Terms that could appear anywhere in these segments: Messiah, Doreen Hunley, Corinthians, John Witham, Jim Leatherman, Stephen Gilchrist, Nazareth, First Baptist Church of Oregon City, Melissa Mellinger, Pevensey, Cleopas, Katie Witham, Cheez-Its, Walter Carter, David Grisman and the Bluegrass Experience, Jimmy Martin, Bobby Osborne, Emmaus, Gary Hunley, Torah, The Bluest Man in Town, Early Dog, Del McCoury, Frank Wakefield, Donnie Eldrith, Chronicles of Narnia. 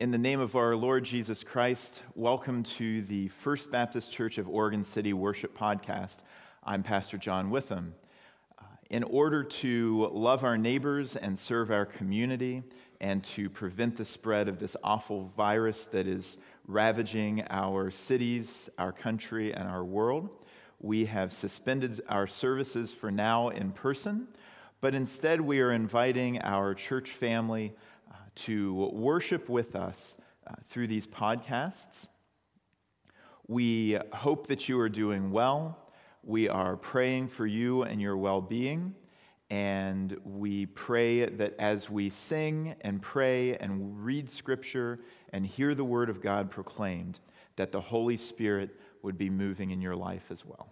In the name of our Lord Jesus Christ, welcome to the First Baptist Church of Oregon City Worship Podcast. I'm Pastor John Witham. In order to love our neighbors and serve our community and to prevent the spread of this awful virus that is ravaging our cities, our country, and our world, we have suspended our services for now in person, but instead we are inviting our church family to worship with us through these podcasts. We hope that you are doing well. We are praying for you and your well-being, and we pray that as we sing and pray and read Scripture and hear the Word of God proclaimed, that the Holy Spirit would be moving in your life as well.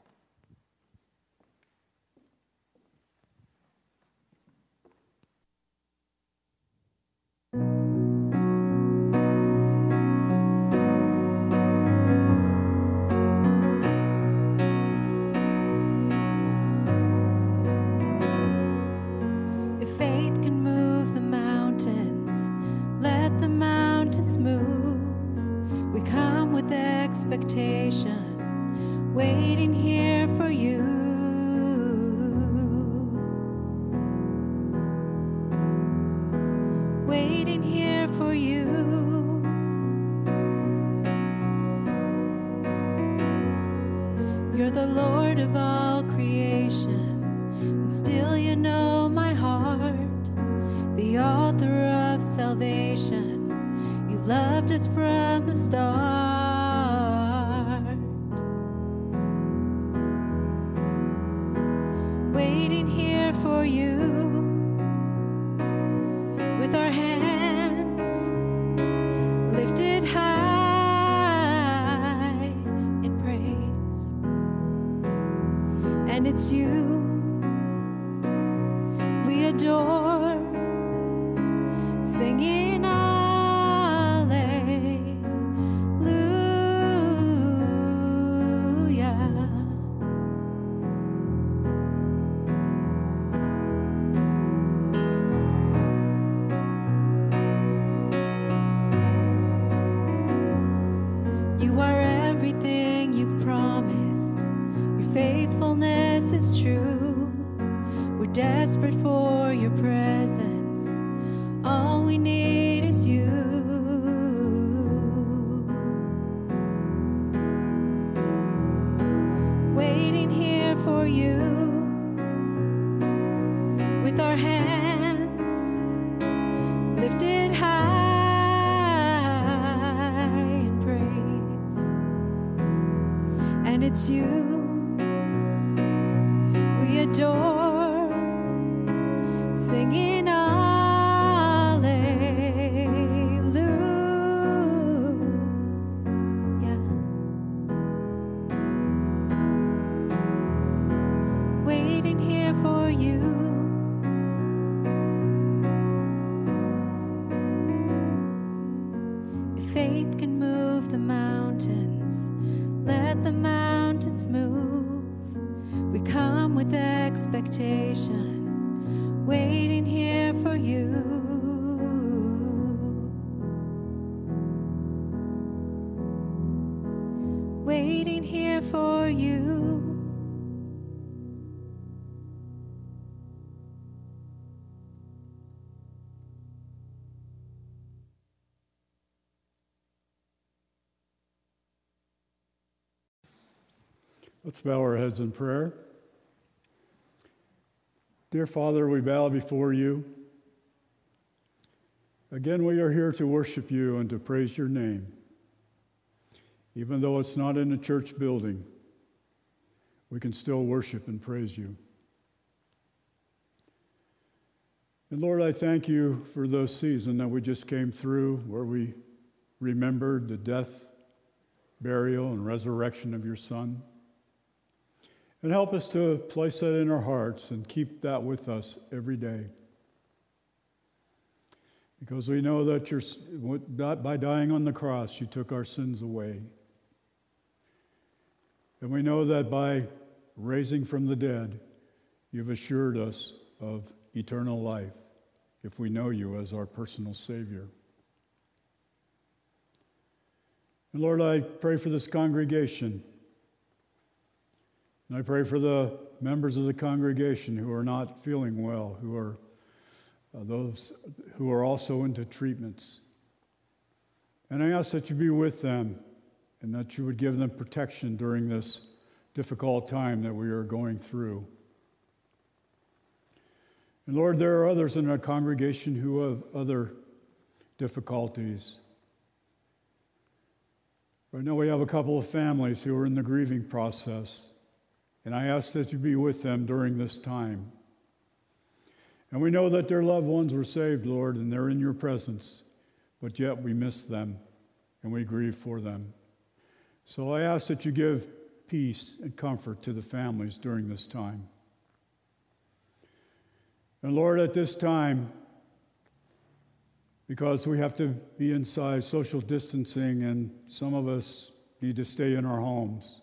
Expectation, waiting here for you. Waiting here for you. You're the Lord of all creation, and still you know my heart. The author of salvation, you loved us from the start. Waiting here for you with our hands lifted high in praise, and it's you we adore, singing desperate for your presence. All we need is you. Waiting here for you with our hands lifted high in praise. And it's you we adore. Waiting here for you. Let's bow our heads in prayer. Dear Father, we bow before you. Again, we are here to worship you and to praise your name. Even though it's not in a church building, we can still worship and praise you. And Lord, I thank you for the season that we just came through where we remembered the death, burial, and resurrection of your Son. And help us to place that in our hearts and keep that with us every day. Because we know that by dying on the cross, you took our sins away. And we know that by raising from the dead, you've assured us of eternal life if we know you as our personal Savior. And Lord, I pray for this congregation. And I pray for the members of the congregation who are not feeling well, who are those who are also into treatments. And I ask that you be with them and that you would give them protection during this difficult time that we are going through. And Lord, there are others in our congregation who have other difficulties. Right now we have a couple of families who are in the grieving process, and I ask that you be with them during this time. And we know that their loved ones were saved, Lord, and they're in your presence, but yet we miss them and we grieve for them. So I ask that you give peace and comfort to the families during this time. And Lord, at this time, because we have to be inside social distancing and some of us need to stay in our homes,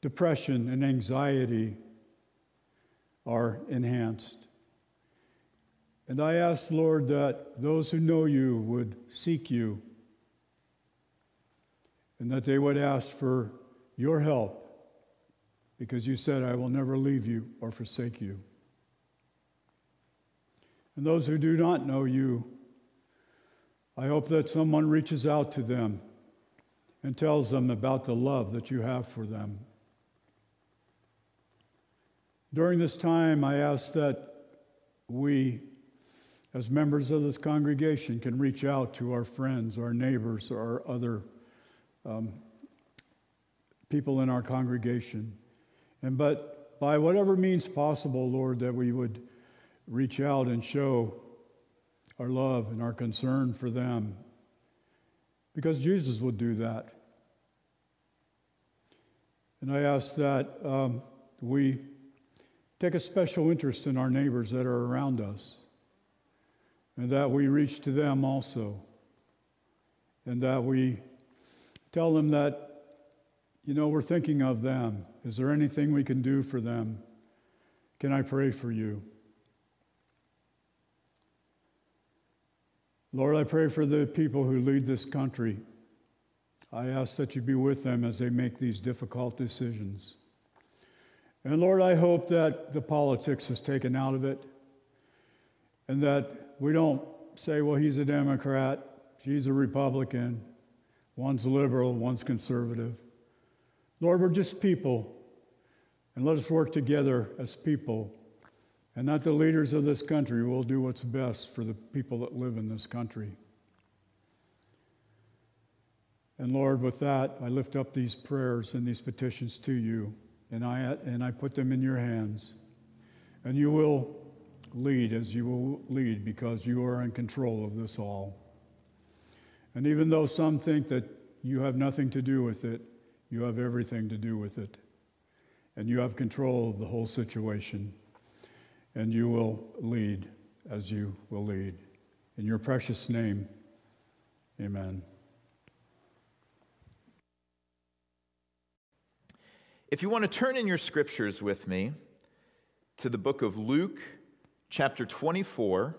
depression and anxiety are enhanced. And I ask, Lord, that those who know you would seek you and that they would ask for your help, because you said, I will never leave you or forsake you. And those who do not know you, I hope that someone reaches out to them and tells them about the love that you have for them. During this time, I ask that we, as members of this congregation, can reach out to our friends, our neighbors, or other people in our congregation. But by whatever means possible, Lord, that we would reach out and show our love and our concern for them, because Jesus will do that. And I ask that we take a special interest in our neighbors that are around us, and that we reach to them also, and that we tell them that, you know, we're thinking of them. Is there anything we can do for them? Can I pray for you? Lord, I pray for the people who lead this country. I ask that you be with them as they make these difficult decisions. And Lord, I hope that the politics is taken out of it and that we don't say, well, he's a Democrat, she's a Republican, one's liberal, one's conservative. Lord, we're just people, and let us work together as people, and that the leaders of this country will do what's best for the people that live in this country. And Lord, with that, I lift up these prayers and these petitions to you, and I put them in your hands. And you will lead as you will lead, because you are in control of this all. And even though some think that you have nothing to do with it, you have everything to do with it. And you have control of the whole situation. And you will lead as you will lead. In your precious name, amen. If you want to turn in your scriptures with me to the book of Luke, chapter 24,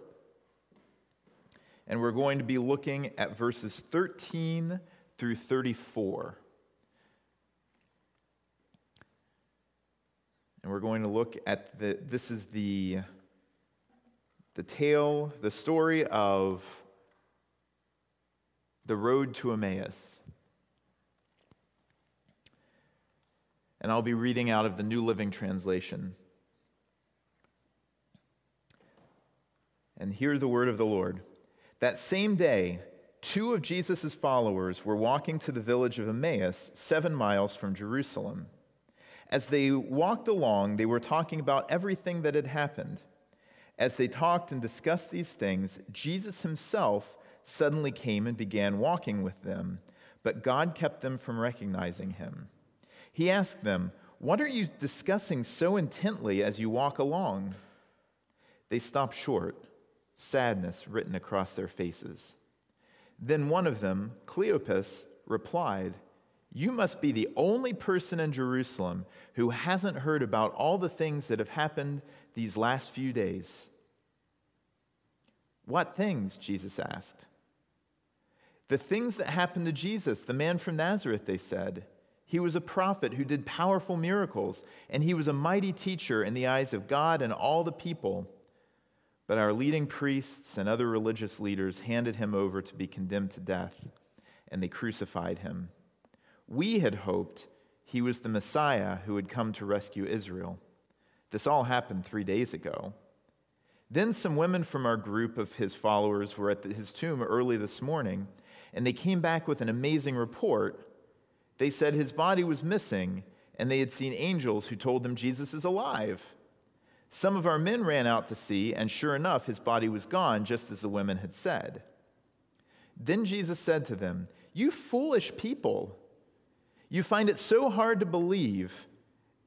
and we're going to be looking at verses 13 through 34. And we're going to look at the tale, the story of the road to Emmaus. And I'll be reading out of the New Living Translation. And hear the word of the Lord. That same day, 2 of Jesus' followers were walking to the village of Emmaus, 7 miles from Jerusalem. As they walked along, they were talking about everything that had happened. As they talked and discussed these things, Jesus himself suddenly came and began walking with them, but God kept them from recognizing him. He asked them, "What are you discussing so intently as you walk along?" They stopped short, sadness written across their faces. Then one of them, Cleopas, replied, "You must be the only person in Jerusalem who hasn't heard about all the things that have happened these last few days." "What things?" Jesus asked. The things that happened to Jesus, the man from Nazareth, they said. He was a prophet who did powerful miracles, and he was a mighty teacher in the eyes of God and all the people. But our leading priests and other religious leaders handed him over to be condemned to death, and they crucified him. We had hoped he was the Messiah who had come to rescue Israel. This all happened 3 days ago. Then some women from our group of his followers were at his tomb early this morning, and they came back with an amazing report. They said his body was missing, and they had seen angels who told them Jesus is alive. Some of our men ran out to see, and sure enough, his body was gone, just as the women had said. Then Jesus said to them, "You foolish people! You find it so hard to believe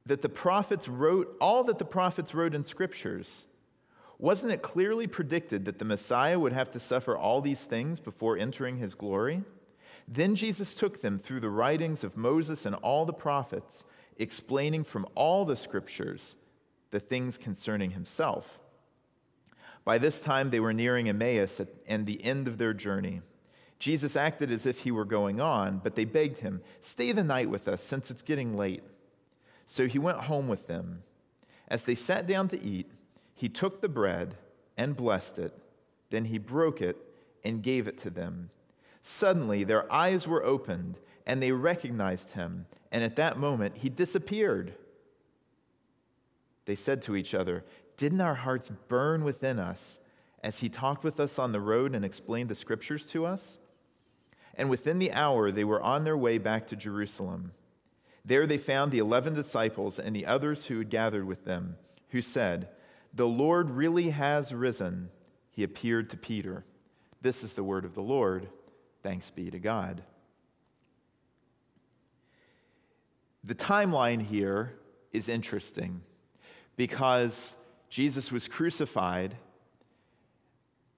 that the prophets wrote all that the prophets wrote in scriptures. Wasn't it clearly predicted that the Messiah would have to suffer all these things before entering his glory?" Then Jesus took them through the writings of Moses and all the prophets, explaining from all the scriptures the things concerning himself. By this time they were nearing Emmaus and the end of their journey. Jesus acted as if he were going on, but they begged him, "Stay the night with us, since it's getting late." So he went home with them. As they sat down to eat, he took the bread and blessed it. Then he broke it and gave it to them. Suddenly their eyes were opened, and they recognized him, and at that moment he disappeared. They said to each other, "Didn't our hearts burn within us as he talked with us on the road and explained the scriptures to us?" And within the hour they were on their way back to Jerusalem. There they found the 11 disciples and the others who had gathered with them, who said, "The Lord really has risen. He appeared to Peter." This is the word of the Lord. Thanks be to God. The timeline here is interesting because Jesus was crucified,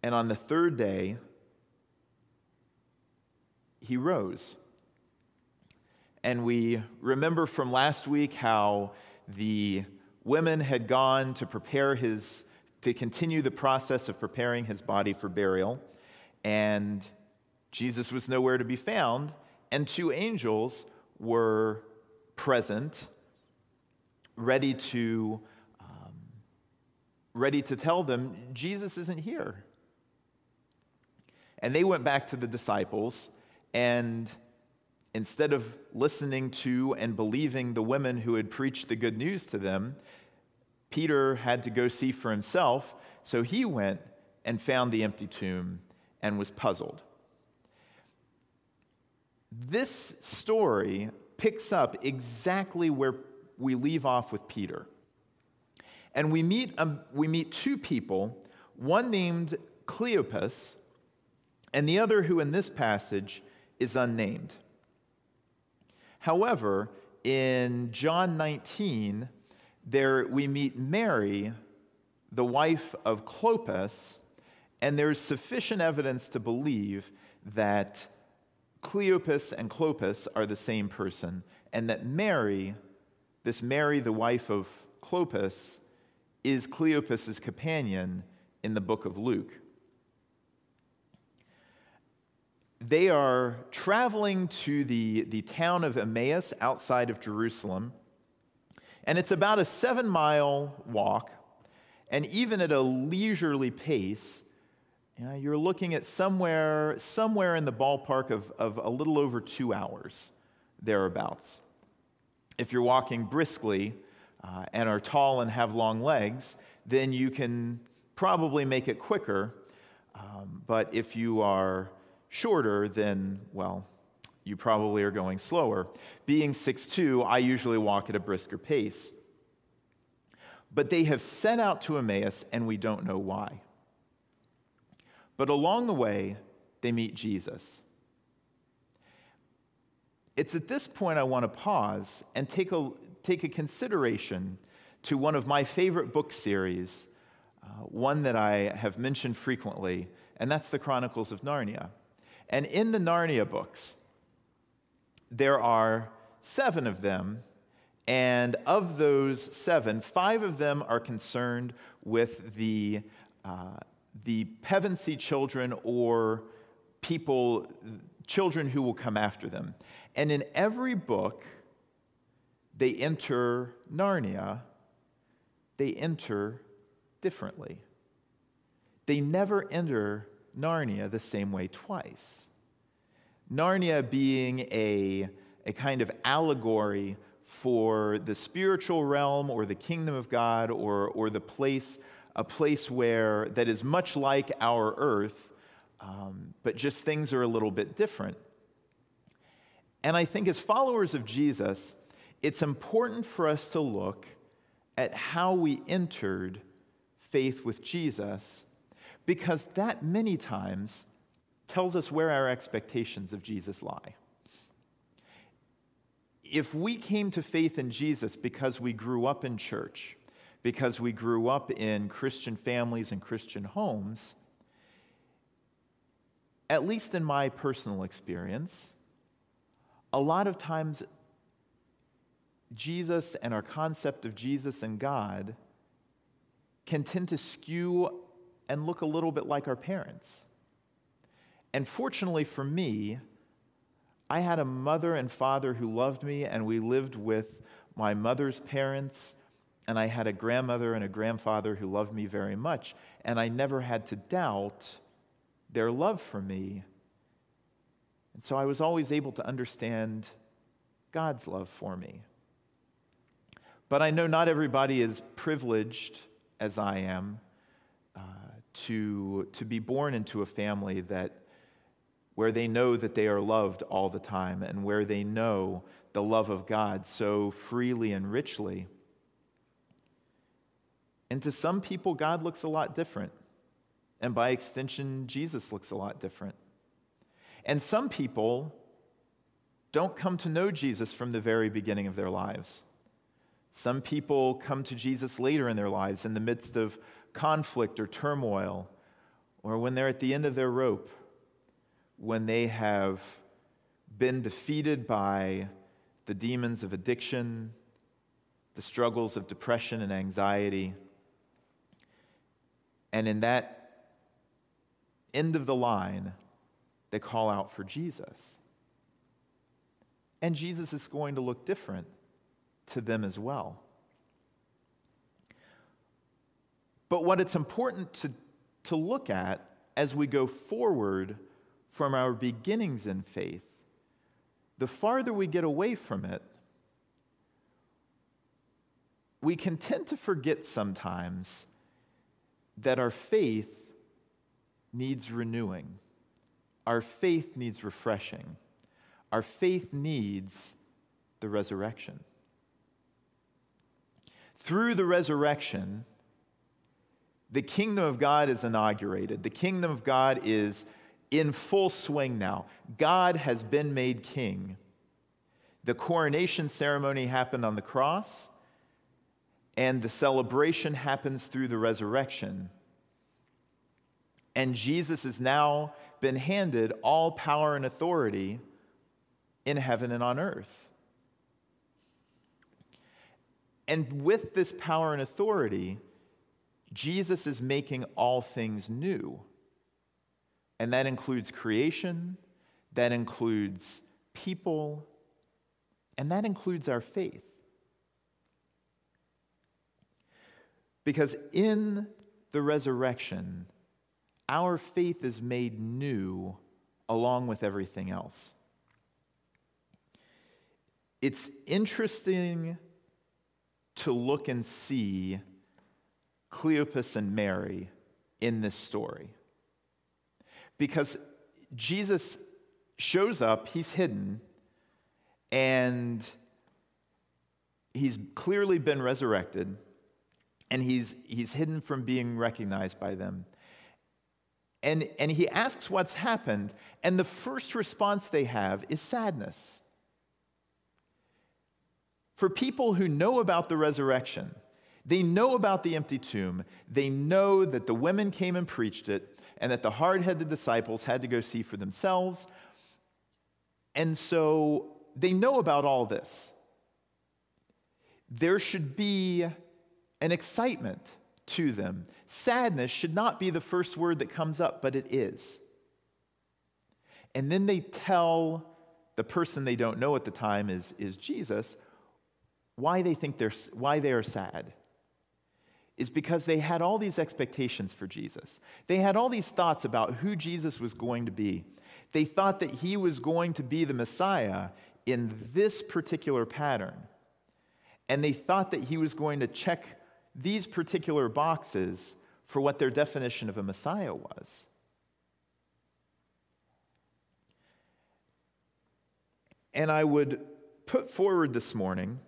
and on the third day, he rose. And we remember from last week how the women had gone to prepare to continue the process of preparing his body for burial, and Jesus was nowhere to be found, and 2 angels were present, ready to tell them, Jesus isn't here. And they went back to the disciples, and instead of listening to and believing the women who had preached the good news to them, Peter had to go see for himself, so he went and found the empty tomb and was puzzled. This story picks up exactly where we leave off with Peter. And we meet 2 people, one named Cleopas, and the other who in this passage is unnamed. However, in John 19, there we meet Mary, the wife of Clopas, and there is sufficient evidence to believe that Cleopas and Clopas are the same person, and that Mary, this Mary, the wife of Clopas, is Cleopas's companion in the book of Luke. They are traveling to the town of Emmaus outside of Jerusalem, and it's about a 7-mile walk, and even at a leisurely pace, you're looking at somewhere in the ballpark of a little over 2 hours, thereabouts. If you're walking briskly and are tall and have long legs, then you can probably make it quicker. But if you are shorter, then, well, you probably are going slower. Being 6'2", I usually walk at a brisker pace. But they have set out to Emmaus, and we don't know why. But along the way, they meet Jesus. It's at this point I want to pause and take a consideration to one of my favorite book series, one that I have mentioned frequently, and that's the Chronicles of Narnia. And in the Narnia books, there are 7 of them, and of those 7, 5 of them are concerned with the Pevensey children, or people, children who will come after them. And in every book, they enter Narnia, they enter differently. They never enter Narnia the same way twice. Narnia being a kind of allegory for the spiritual realm or the kingdom of God or the place, a place where that is much like our earth, but just things are a little bit different. And I think as followers of Jesus, it's important for us to look at how we entered faith with Jesus, because that many times tells us where our expectations of Jesus lie. If we came to faith in Jesus because we grew up in church, because we grew up in Christian families and Christian homes, at least in my personal experience, a lot of times Jesus and our concept of Jesus and God can tend to skew and look a little bit like our parents. And fortunately for me, I had a mother and father who loved me, and we lived with my mother's parents, and I had a grandmother and a grandfather who loved me very much, and I never had to doubt their love for me. And so I was always able to understand God's love for me. But I know not everybody is privileged as I am to be born into a family that where they know that they are loved all the time and where they know the love of God so freely and richly. And to some people, God looks a lot different. And by extension, Jesus looks a lot different. And some people don't come to know Jesus from the very beginning of their lives. Some people come to Jesus later in their lives in the midst of conflict or turmoil, or when they're at the end of their rope, when they have been defeated by the demons of addiction, the struggles of depression and anxiety. And in that end of the line, they call out for Jesus. And Jesus is going to look different to them as well. But what it's important to look at as we go forward from our beginnings in faith, the farther we get away from it, we can tend to forget sometimes that our faith needs renewing. Our faith needs refreshing. Our faith needs the resurrection. Through the resurrection, the kingdom of God is inaugurated. The kingdom of God is in full swing now. God has been made king. The coronation ceremony happened on the cross, and the celebration happens through the resurrection. And Jesus has now been handed all power and authority in heaven and on earth. And with this power and authority, Jesus is making all things new. And that includes creation, that includes people, and that includes our faith. Because in the resurrection, our faith is made new along with everything else. It's interesting to look and see Cleopas and Mary in this story. Because Jesus shows up, he's hidden, and he's clearly been resurrected, and he's hidden from being recognized by them. And he asks what's happened, and the first response they have is sadness. For people who know about the resurrection, they know about the empty tomb, they know that the women came and preached it, and that the hard-headed disciples had to go see for themselves. And so they know about all this. There should be an excitement to them. Sadness should not be the first word that comes up, but it is. And then they tell the person they don't know at the time is Jesus, why they think why they are sad. Is because they had all these expectations for Jesus. They had all these thoughts about who Jesus was going to be. They thought that he was going to be the Messiah in this particular pattern. And they thought that he was going to check these particular boxes for what their definition of a Messiah was. And I would put forward this morning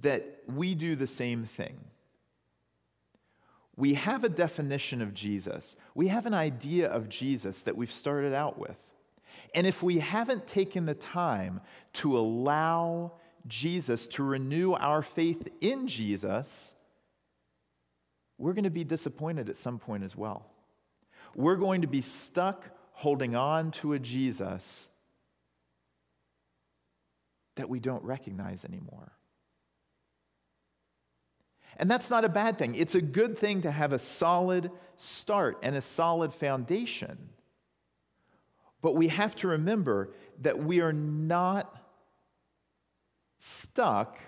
that we do the same thing. We have a definition of Jesus. We have an idea of Jesus that we've started out with. And if we haven't taken the time to allow Jesus to renew our faith in Jesus, we're going to be disappointed at some point as well. We're going to be stuck holding on to a Jesus that we don't recognize anymore. And that's not a bad thing. It's a good thing to have a solid start and a solid foundation. But we have to remember that we are not stuck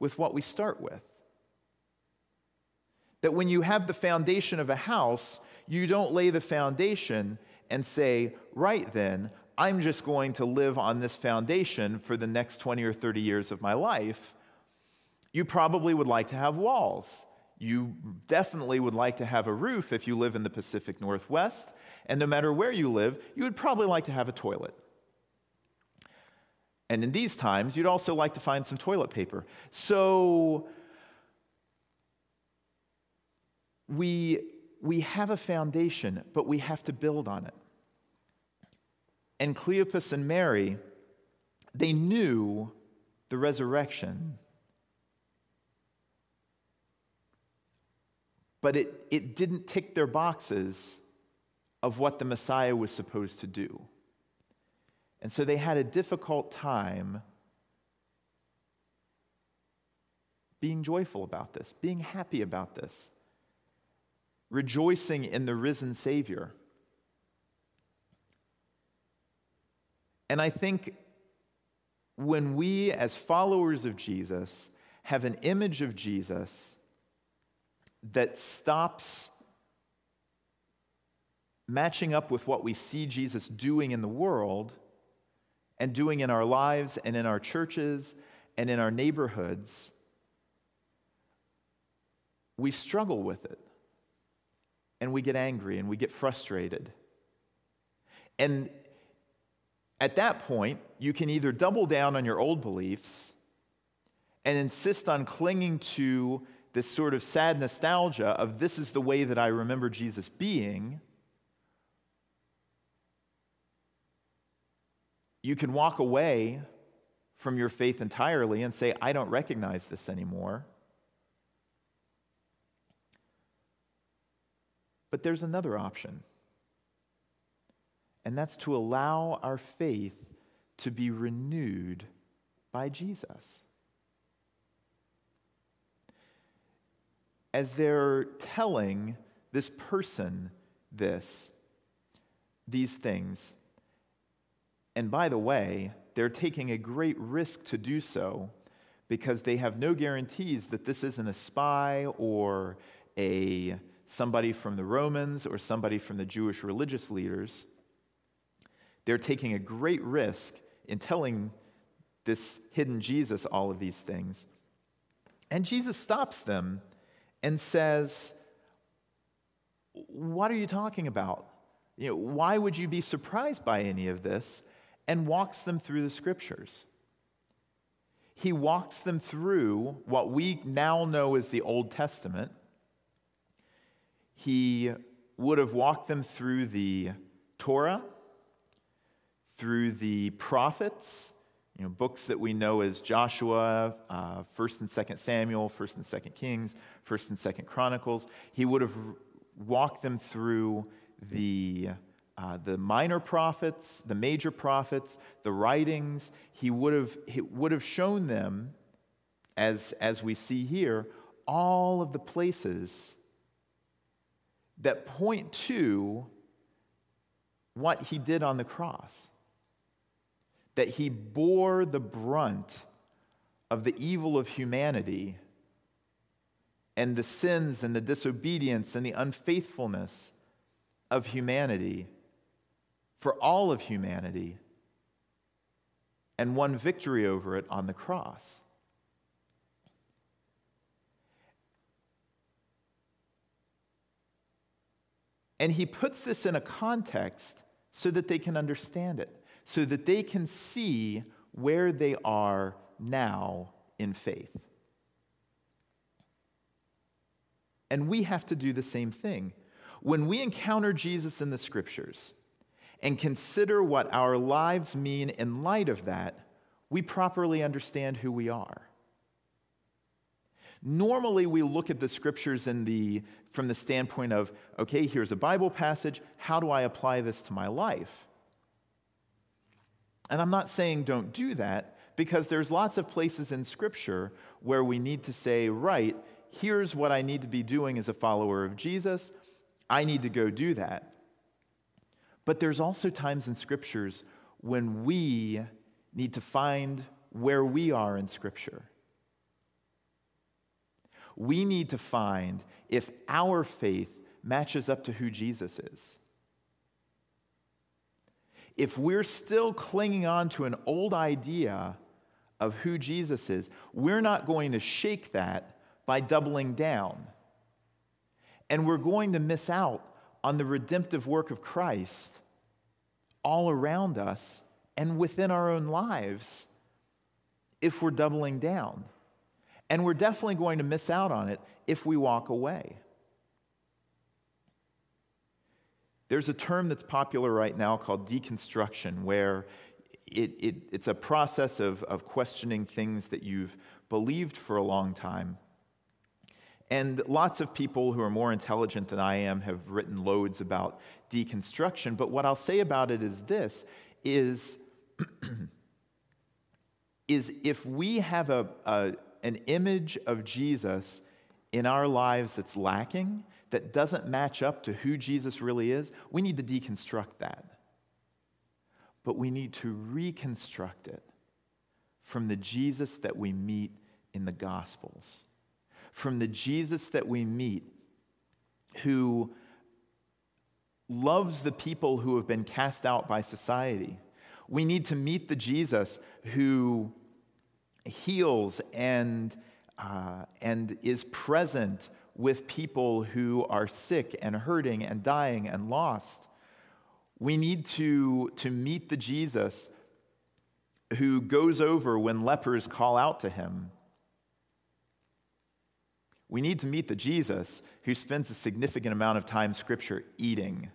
with what we start with. That when you have the foundation of a house, you don't lay the foundation and say, right then, I'm just going to live on this foundation for the next 20 or 30 years of my life. You probably would like to have walls. You definitely would like to have a roof if you live in the Pacific Northwest. And no matter where you live, you would probably like to have a toilet. And in these times, you'd also like to find some toilet paper. So we have a foundation, but we have to build on it. And Cleopas and Mary, they knew the resurrection, but it didn't tick their boxes of what the Messiah was supposed to do. And so they had a difficult time being joyful about this, being happy about this, rejoicing in the risen Savior. And I think when we, as followers of Jesus, have an image of Jesus that stops matching up with what we see Jesus doing in the world and doing in our lives and in our churches and in our neighborhoods, we struggle with it. And we get angry and we get frustrated. And at that point, you can either double down on your old beliefs and insist on clinging to this sort of sad nostalgia of this is the way that I remember Jesus being. You can walk away from your faith entirely and say, I don't recognize this anymore. But there's another option, and that's to allow our faith to be renewed by Jesus. As they're telling this person these things, and by the way, they're taking a great risk to do so because they have no guarantees that this isn't a spy or somebody from the Romans or somebody from the Jewish religious leaders. They're taking a great risk in telling this hidden Jesus all of these things. And Jesus stops them and says, what are you talking about? Why would you be surprised by any of this? And walks them through the scriptures. He walks them through what we now know as the Old Testament. He would have walked them through the Torah, through the prophets, books that we know as Joshua, First and Second Samuel, First and Second Kings, First and Second Chronicles. He would have walked them through the minor prophets, the major prophets, the writings. He would have shown them, as we see here, all of the places that point to what he did on the cross, that he bore the brunt of the evil of humanity and the sins and the disobedience and the unfaithfulness of humanity for all of humanity, and won victory over it on the cross. And he puts this in a context so that they can understand it, so that they can see where they are now in faith. And we have to do the same thing. When we encounter Jesus in the Scriptures and consider what our lives mean in light of that, we properly understand who we are. Normally, we look at the Scriptures from the standpoint of, okay, here's a Bible passage, how do I apply this to my life? And I'm not saying don't do that, because there's lots of places in Scripture where we need to say, right, here's what I need to be doing as a follower of Jesus. I need to go do that. But there's also times in Scriptures when we need to find where we are in Scripture. We need to find if our faith matches up to who Jesus is. If we're still clinging on to an old idea of who Jesus is, we're not going to shake that by doubling down. And we're going to miss out on the redemptive work of Christ all around us and within our own lives if we're doubling down. And we're definitely going to miss out on it if we walk away. There's a term that's popular right now called deconstruction, where it's a process of questioning things that you've believed for a long time. And lots of people who are more intelligent than I am have written loads about deconstruction, but what I'll say about it is this, is if we have an image of Jesus in our lives that's lacking, that doesn't match up to who Jesus really is, we need to deconstruct that. But we need to reconstruct it from the Jesus that we meet in the Gospels, from the Jesus that we meet who loves the people who have been cast out by society. We need to meet the Jesus who heals and is present with people who are sick and hurting and dying and lost. We need to meet the Jesus who goes over when lepers call out to him. We need to meet the Jesus who spends a significant amount of time, Scripture, eating.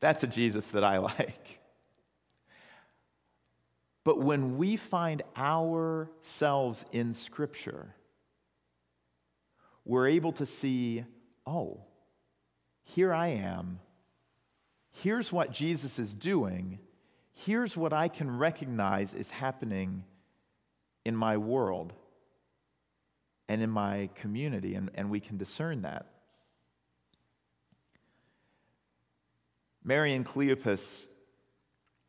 That's a Jesus that I like. But when we find ourselves in Scripture, we're able to see, oh, here I am. Here's what Jesus is doing. Here's what I can recognize is happening in my world and in my community, and we can discern that. Mary and Cleopas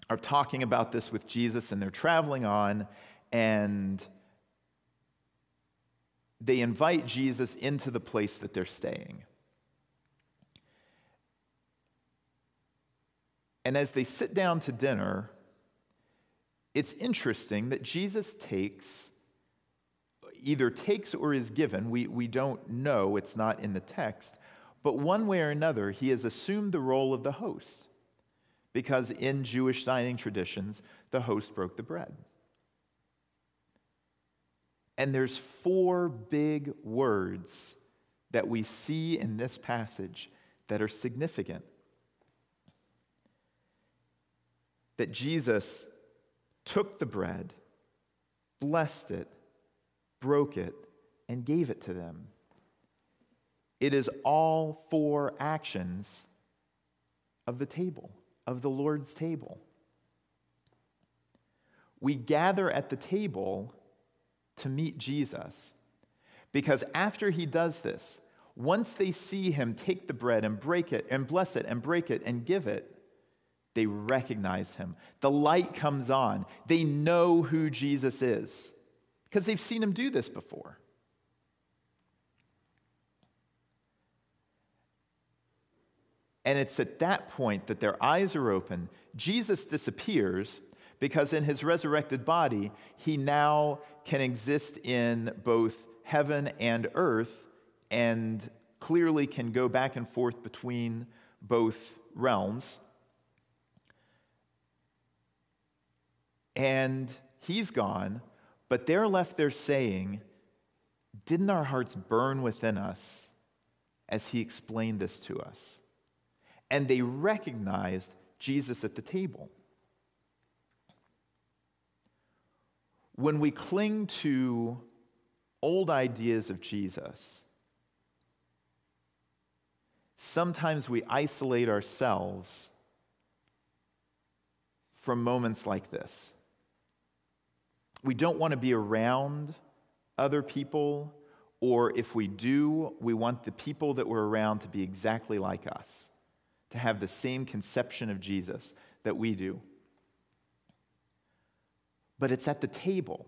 are talking about this with Jesus, and they're traveling on, and they invite Jesus into the place that they're staying. And as they sit down to dinner, it's interesting that Jesus either takes or is given, we don't know, it's not in the text, but one way or another, he has assumed the role of the host. Because in Jewish dining traditions, the host broke the bread. And there's four big words that we see in this passage that are significant. That Jesus took the bread, blessed it, broke it, and gave it to them. It is all four actions of the table, of the Lord's table. We gather at the table to meet Jesus, because after he does this, once they see him take the bread and break it and bless it and break it and give it, They recognize him. The light comes on. They know who Jesus is because they've seen him do this before. And it's at that point that their eyes are open. Jesus disappears because in his resurrected body, he now can exist in both heaven and earth and clearly can go back and forth between both realms. And he's gone, but they're left there saying, didn't our hearts burn within us as he explained this to us? And they recognized Jesus at the table. When we cling to old ideas of Jesus, sometimes we isolate ourselves from moments like this. We don't want to be around other people, or if we do, we want the people that we're around to be exactly like us, to have the same conception of Jesus that we do. But it's at the table.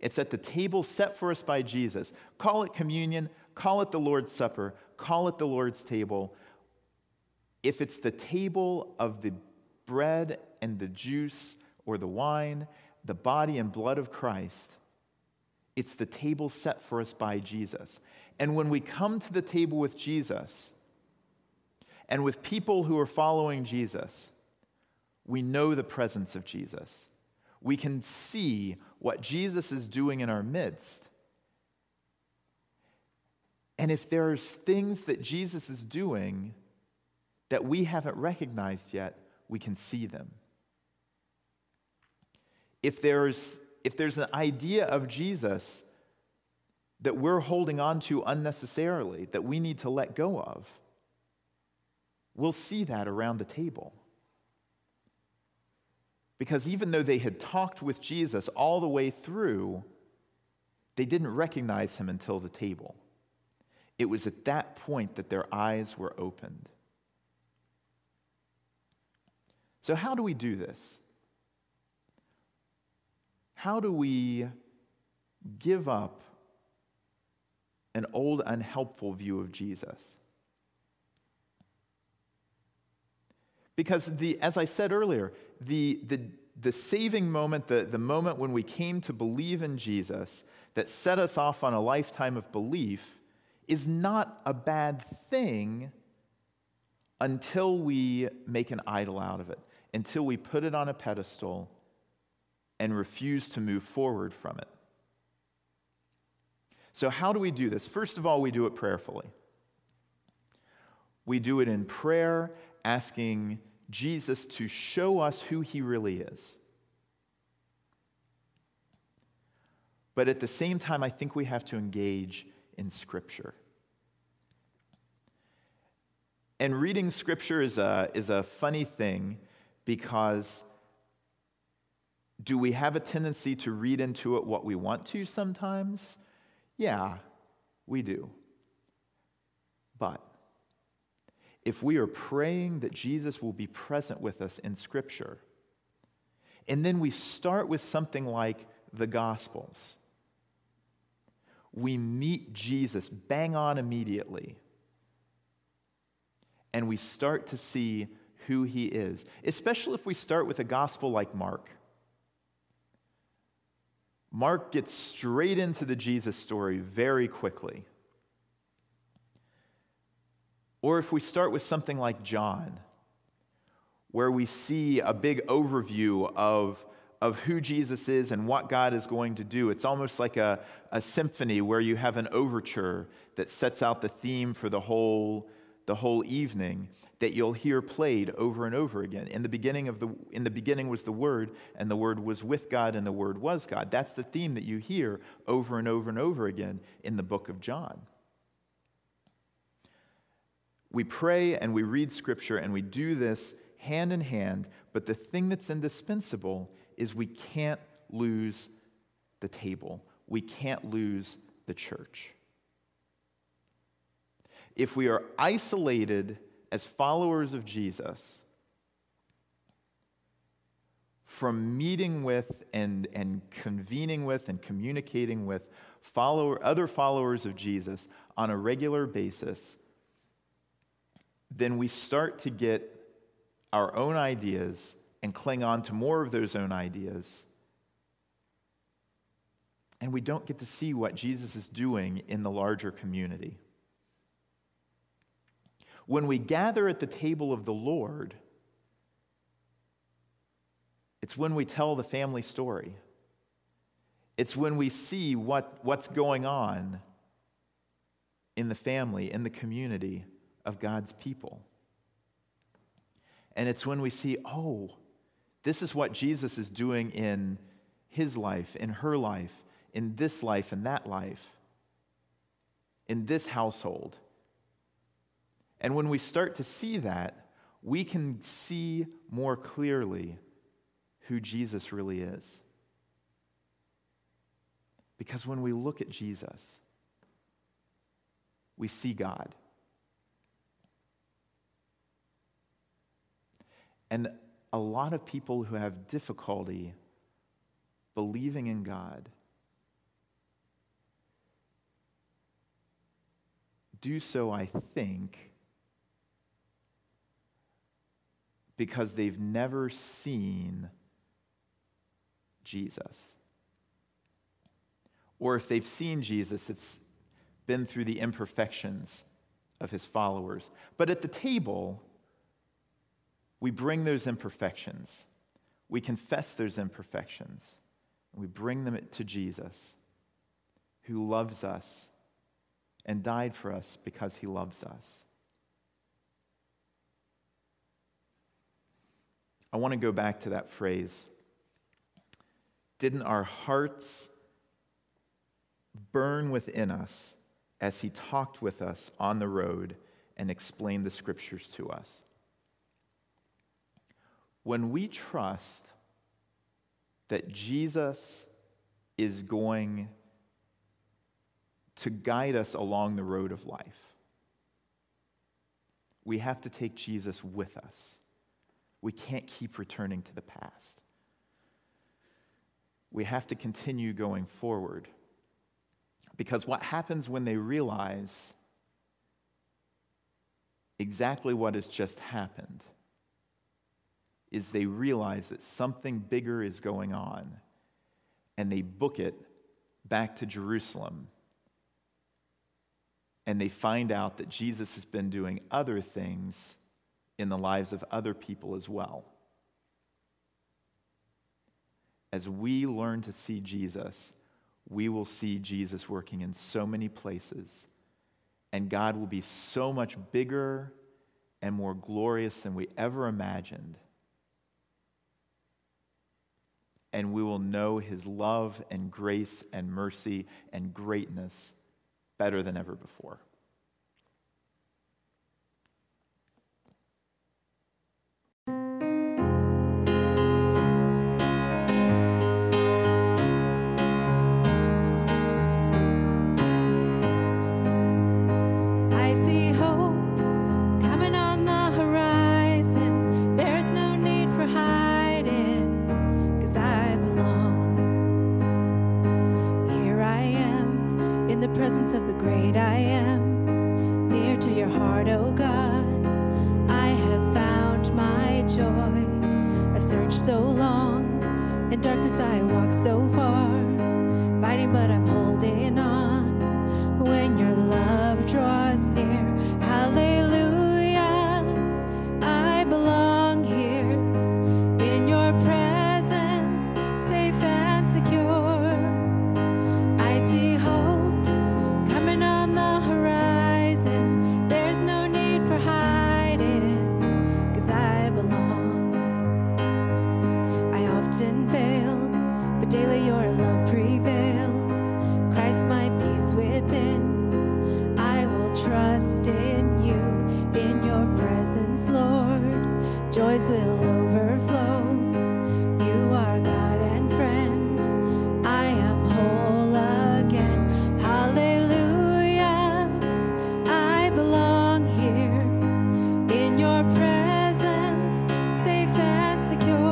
It's at the table set for us by Jesus. Call it communion, call it the Lord's Supper, call it the Lord's table. If it's the table of the bread and the juice or the wine, the body and blood of Christ, it's the table set for us by Jesus. And when we come to the table with Jesus, and with people who are following Jesus, we know the presence of Jesus. We can see what Jesus is doing in our midst. And if there's things that Jesus is doing that we haven't recognized yet, we can see them. If there's an idea of Jesus that we're holding on to unnecessarily, that we need to let go of, we'll see that around the table. Because even though they had talked with Jesus all the way through, they didn't recognize him until the table. It was at that point that their eyes were opened. So how do we do this? How do we give up an old, unhelpful view of Jesus? Because as I said earlier, the saving moment, the moment when we came to believe in Jesus that set us off on a lifetime of belief is not a bad thing until we make an idol out of it, until we put it on a pedestal and refuse to move forward from it. So how do we do this? First of all, we do it prayerfully. We do it in prayer, asking Jesus to show us who he really is. But at the same time, I think we have to engage in Scripture. And reading Scripture is a funny thing, because do we have a tendency to read into it what we want to sometimes? Yeah, we do. But if we are praying that Jesus will be present with us in Scripture, and then we start with something like the Gospels, we meet Jesus bang on immediately, and we start to see who he is, especially if we start with a Gospel like Mark. Mark gets straight into the Jesus story very quickly. Or if we start with something like John, where we see a big overview of who Jesus is and what God is going to do. It's almost like a symphony where you have an overture that sets out the theme for the whole evening that you'll hear played over and over again. In the beginning was the Word, and the Word was with God, and the Word was God. That's the theme that you hear over and over and over again in the book of John. We pray and we read Scripture, and we do this hand in hand, but the thing that's indispensable is we can't lose the table. We can't lose the church. If we are isolated as followers of Jesus, from meeting with and convening with and communicating with other followers of Jesus on a regular basis, then we start to get our own ideas and cling on to more of those own ideas. And we don't get to see what Jesus is doing in the larger community. When we gather at the table of the Lord, it's when we tell the family story. It's when we see what's going on in the family, in the community of God's people. And it's when we see, oh, this is what Jesus is doing in his life, in her life, in this life, in that life, in this household. And when we start to see that, we can see more clearly who Jesus really is. Because when we look at Jesus, we see God. And a lot of people who have difficulty believing in God do so, I think, because they've never seen Jesus. Or if they've seen Jesus, it's been through the imperfections of his followers. But at the table, we bring those imperfections. We confess those imperfections. And we bring them to Jesus, who loves us and died for us because he loves us. I want to go back to that phrase. Didn't our hearts burn within us as he talked with us on the road and explained the scriptures to us? When we trust that Jesus is going to guide us along the road of life, we have to take Jesus with us. We can't keep returning to the past. We have to continue going forward. Because what happens when they realize exactly what has just happened is they realize that something bigger is going on, and they book it back to Jerusalem, and they find out that Jesus has been doing other things in the lives of other people as well. As we learn to see Jesus, we will see Jesus working in so many places, and God will be so much bigger and more glorious than we ever imagined. And we will know his love and grace and mercy and greatness better than ever before. Presence, safe and secure.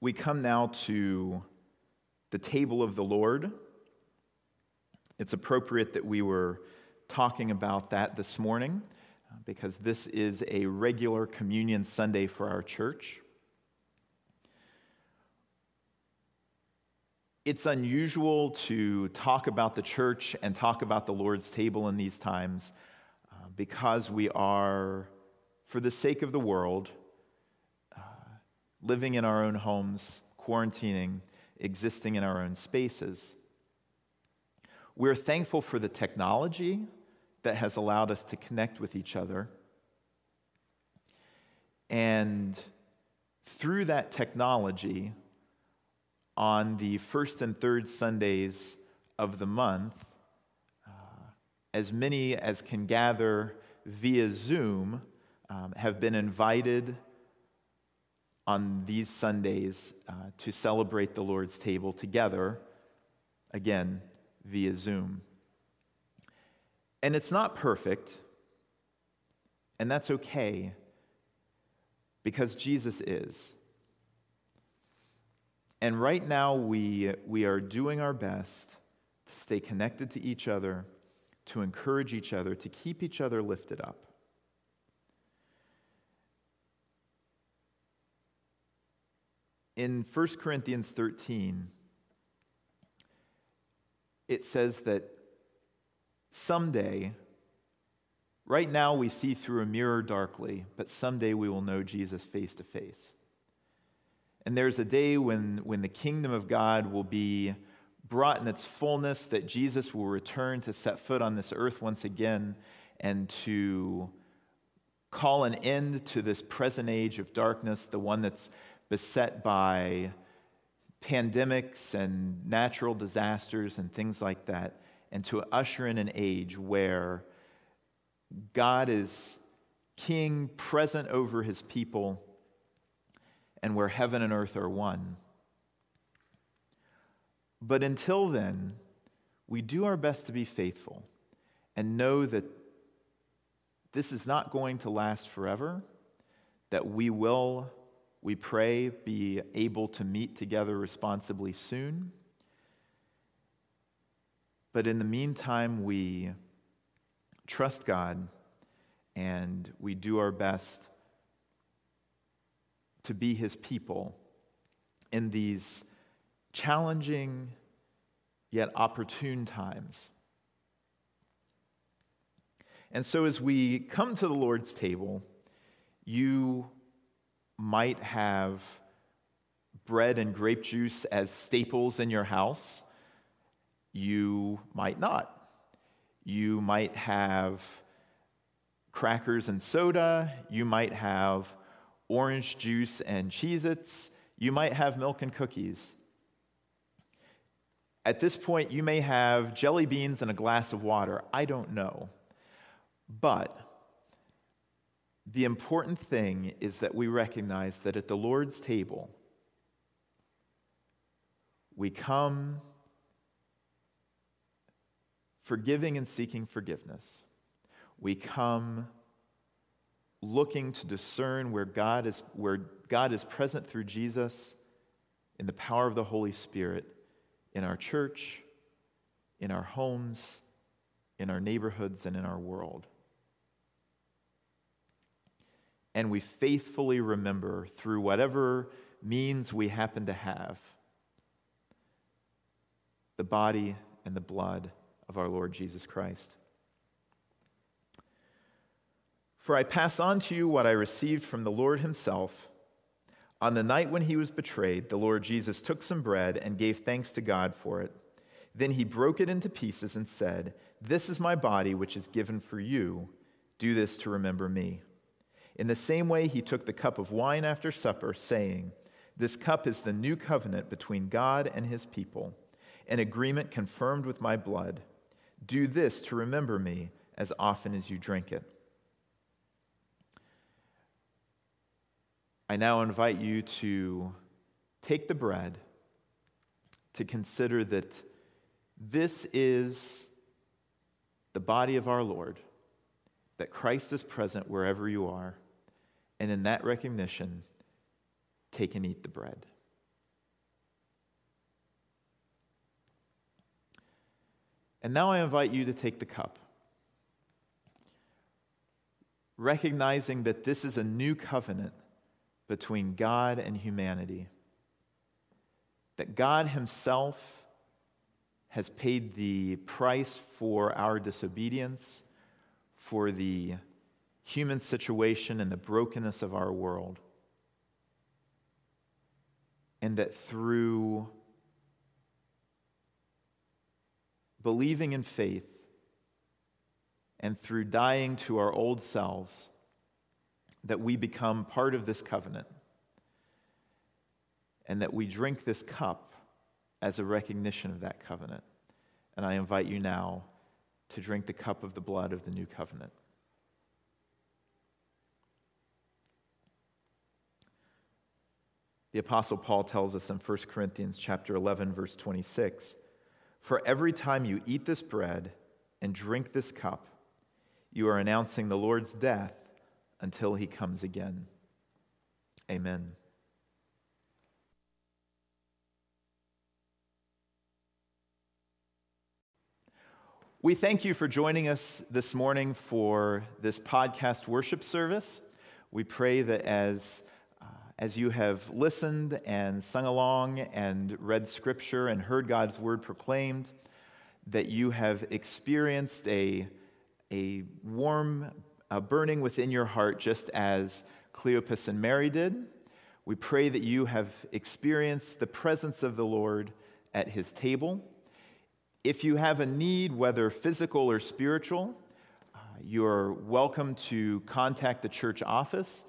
We come now to the table of the Lord. It's appropriate that we were talking about that this morning because this is a regular communion Sunday for our church. It's unusual to talk about the church and talk about the Lord's table in these times because we are, for the sake of the world, living in our own homes, quarantining, existing in our own spaces. We're thankful for the technology that has allowed us to connect with each other. And through that technology, on the first and third Sundays of the month, as many as can gather via Zoom have been invited on these Sundays to celebrate the Lord's table together, again, via Zoom. And it's not perfect, and that's okay, because Jesus is. And right now, we are doing our best to stay connected to each other, to encourage each other, to keep each other lifted up. In 1 Corinthians 13, it says that someday, right now we see through a mirror darkly, but someday we will know Jesus face to face. And there's a day when the kingdom of God will be brought in its fullness, that Jesus will return to set foot on this earth once again and to call an end to this present age of darkness, the one that's beset by pandemics and natural disasters and things like that, and to usher in an age where God is king, present over his people, and where heaven and earth are one. But until then, we do our best to be faithful and know that this is not going to last forever, that we will, we pray, be able to meet together responsibly soon. But in the meantime, we trust God and we do our best to be his people in these challenging yet opportune times. And so as we come to the Lord's table, you might have bread and grape juice as staples in your house. You might not. You might have crackers and soda. You might have orange juice and Cheez-Its. You might have milk and cookies. At this point, you may have jelly beans and a glass of water. I don't know. But the important thing is that we recognize that at the Lord's table, we come forgiving and seeking forgiveness. We come looking to discern where God is present through Jesus in the power of the Holy Spirit in our church, in our homes, in our neighborhoods, and in our world. And we faithfully remember through whatever means we happen to have the body and the blood of our Lord Jesus Christ. For I pass on to you what I received from the Lord himself. On the night when he was betrayed, the Lord Jesus took some bread and gave thanks to God for it. Then he broke it into pieces and said, "This is my body, which is given for you. Do this to remember me." In the same way, he took the cup of wine after supper, saying, "This cup is the new covenant between God and his people, an agreement confirmed with my blood. Do this to remember me as often as you drink it." I now invite you to take the bread, to consider that this is the body of our Lord, that Christ is present wherever you are. And in that recognition, take and eat the bread. And now I invite you to take the cup, recognizing that this is a new covenant between God and humanity, that God himself has paid the price for our disobedience, for the human situation and the brokenness of our world, and that through believing in faith and through dying to our old selves, that we become part of this covenant, and that we drink this cup as a recognition of that covenant. And I invite you now to drink the cup of the blood of the new covenant. The Apostle Paul tells us in 1 Corinthians chapter 11, verse 26, "For every time you eat this bread and drink this cup, you are announcing the Lord's death until he comes again." Amen. We thank you for joining us this morning for this podcast worship service. We pray that as you have listened and sung along and read Scripture and heard God's Word proclaimed, that you have experienced a warm burning within your heart, just as Cleopas and Mary did. We pray that you have experienced the presence of the Lord at his table. If you have a need, whether physical or spiritual, you're welcome to contact the church office.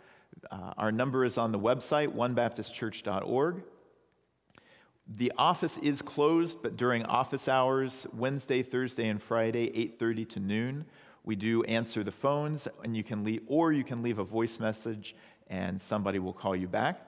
Our number is on the website, onebaptistchurch.org. The office is closed, but during office hours, Wednesday, Thursday, and Friday, 8:30 to noon, we do answer the phones, and you can leave a voice message, and somebody will call you back.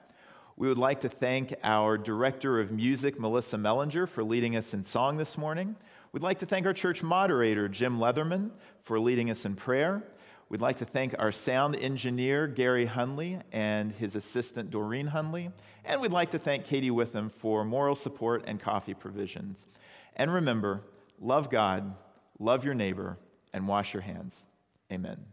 We would like to thank our director of music, Melissa Mellinger, for leading us in song this morning. We'd like to thank our church moderator, Jim Leatherman, for leading us in prayer. We'd like to thank our sound engineer, Gary Hunley, and his assistant, Doreen Hunley. And we'd like to thank Katie Witham for moral support and coffee provisions. And remember, love God, love your neighbor, and wash your hands. Amen.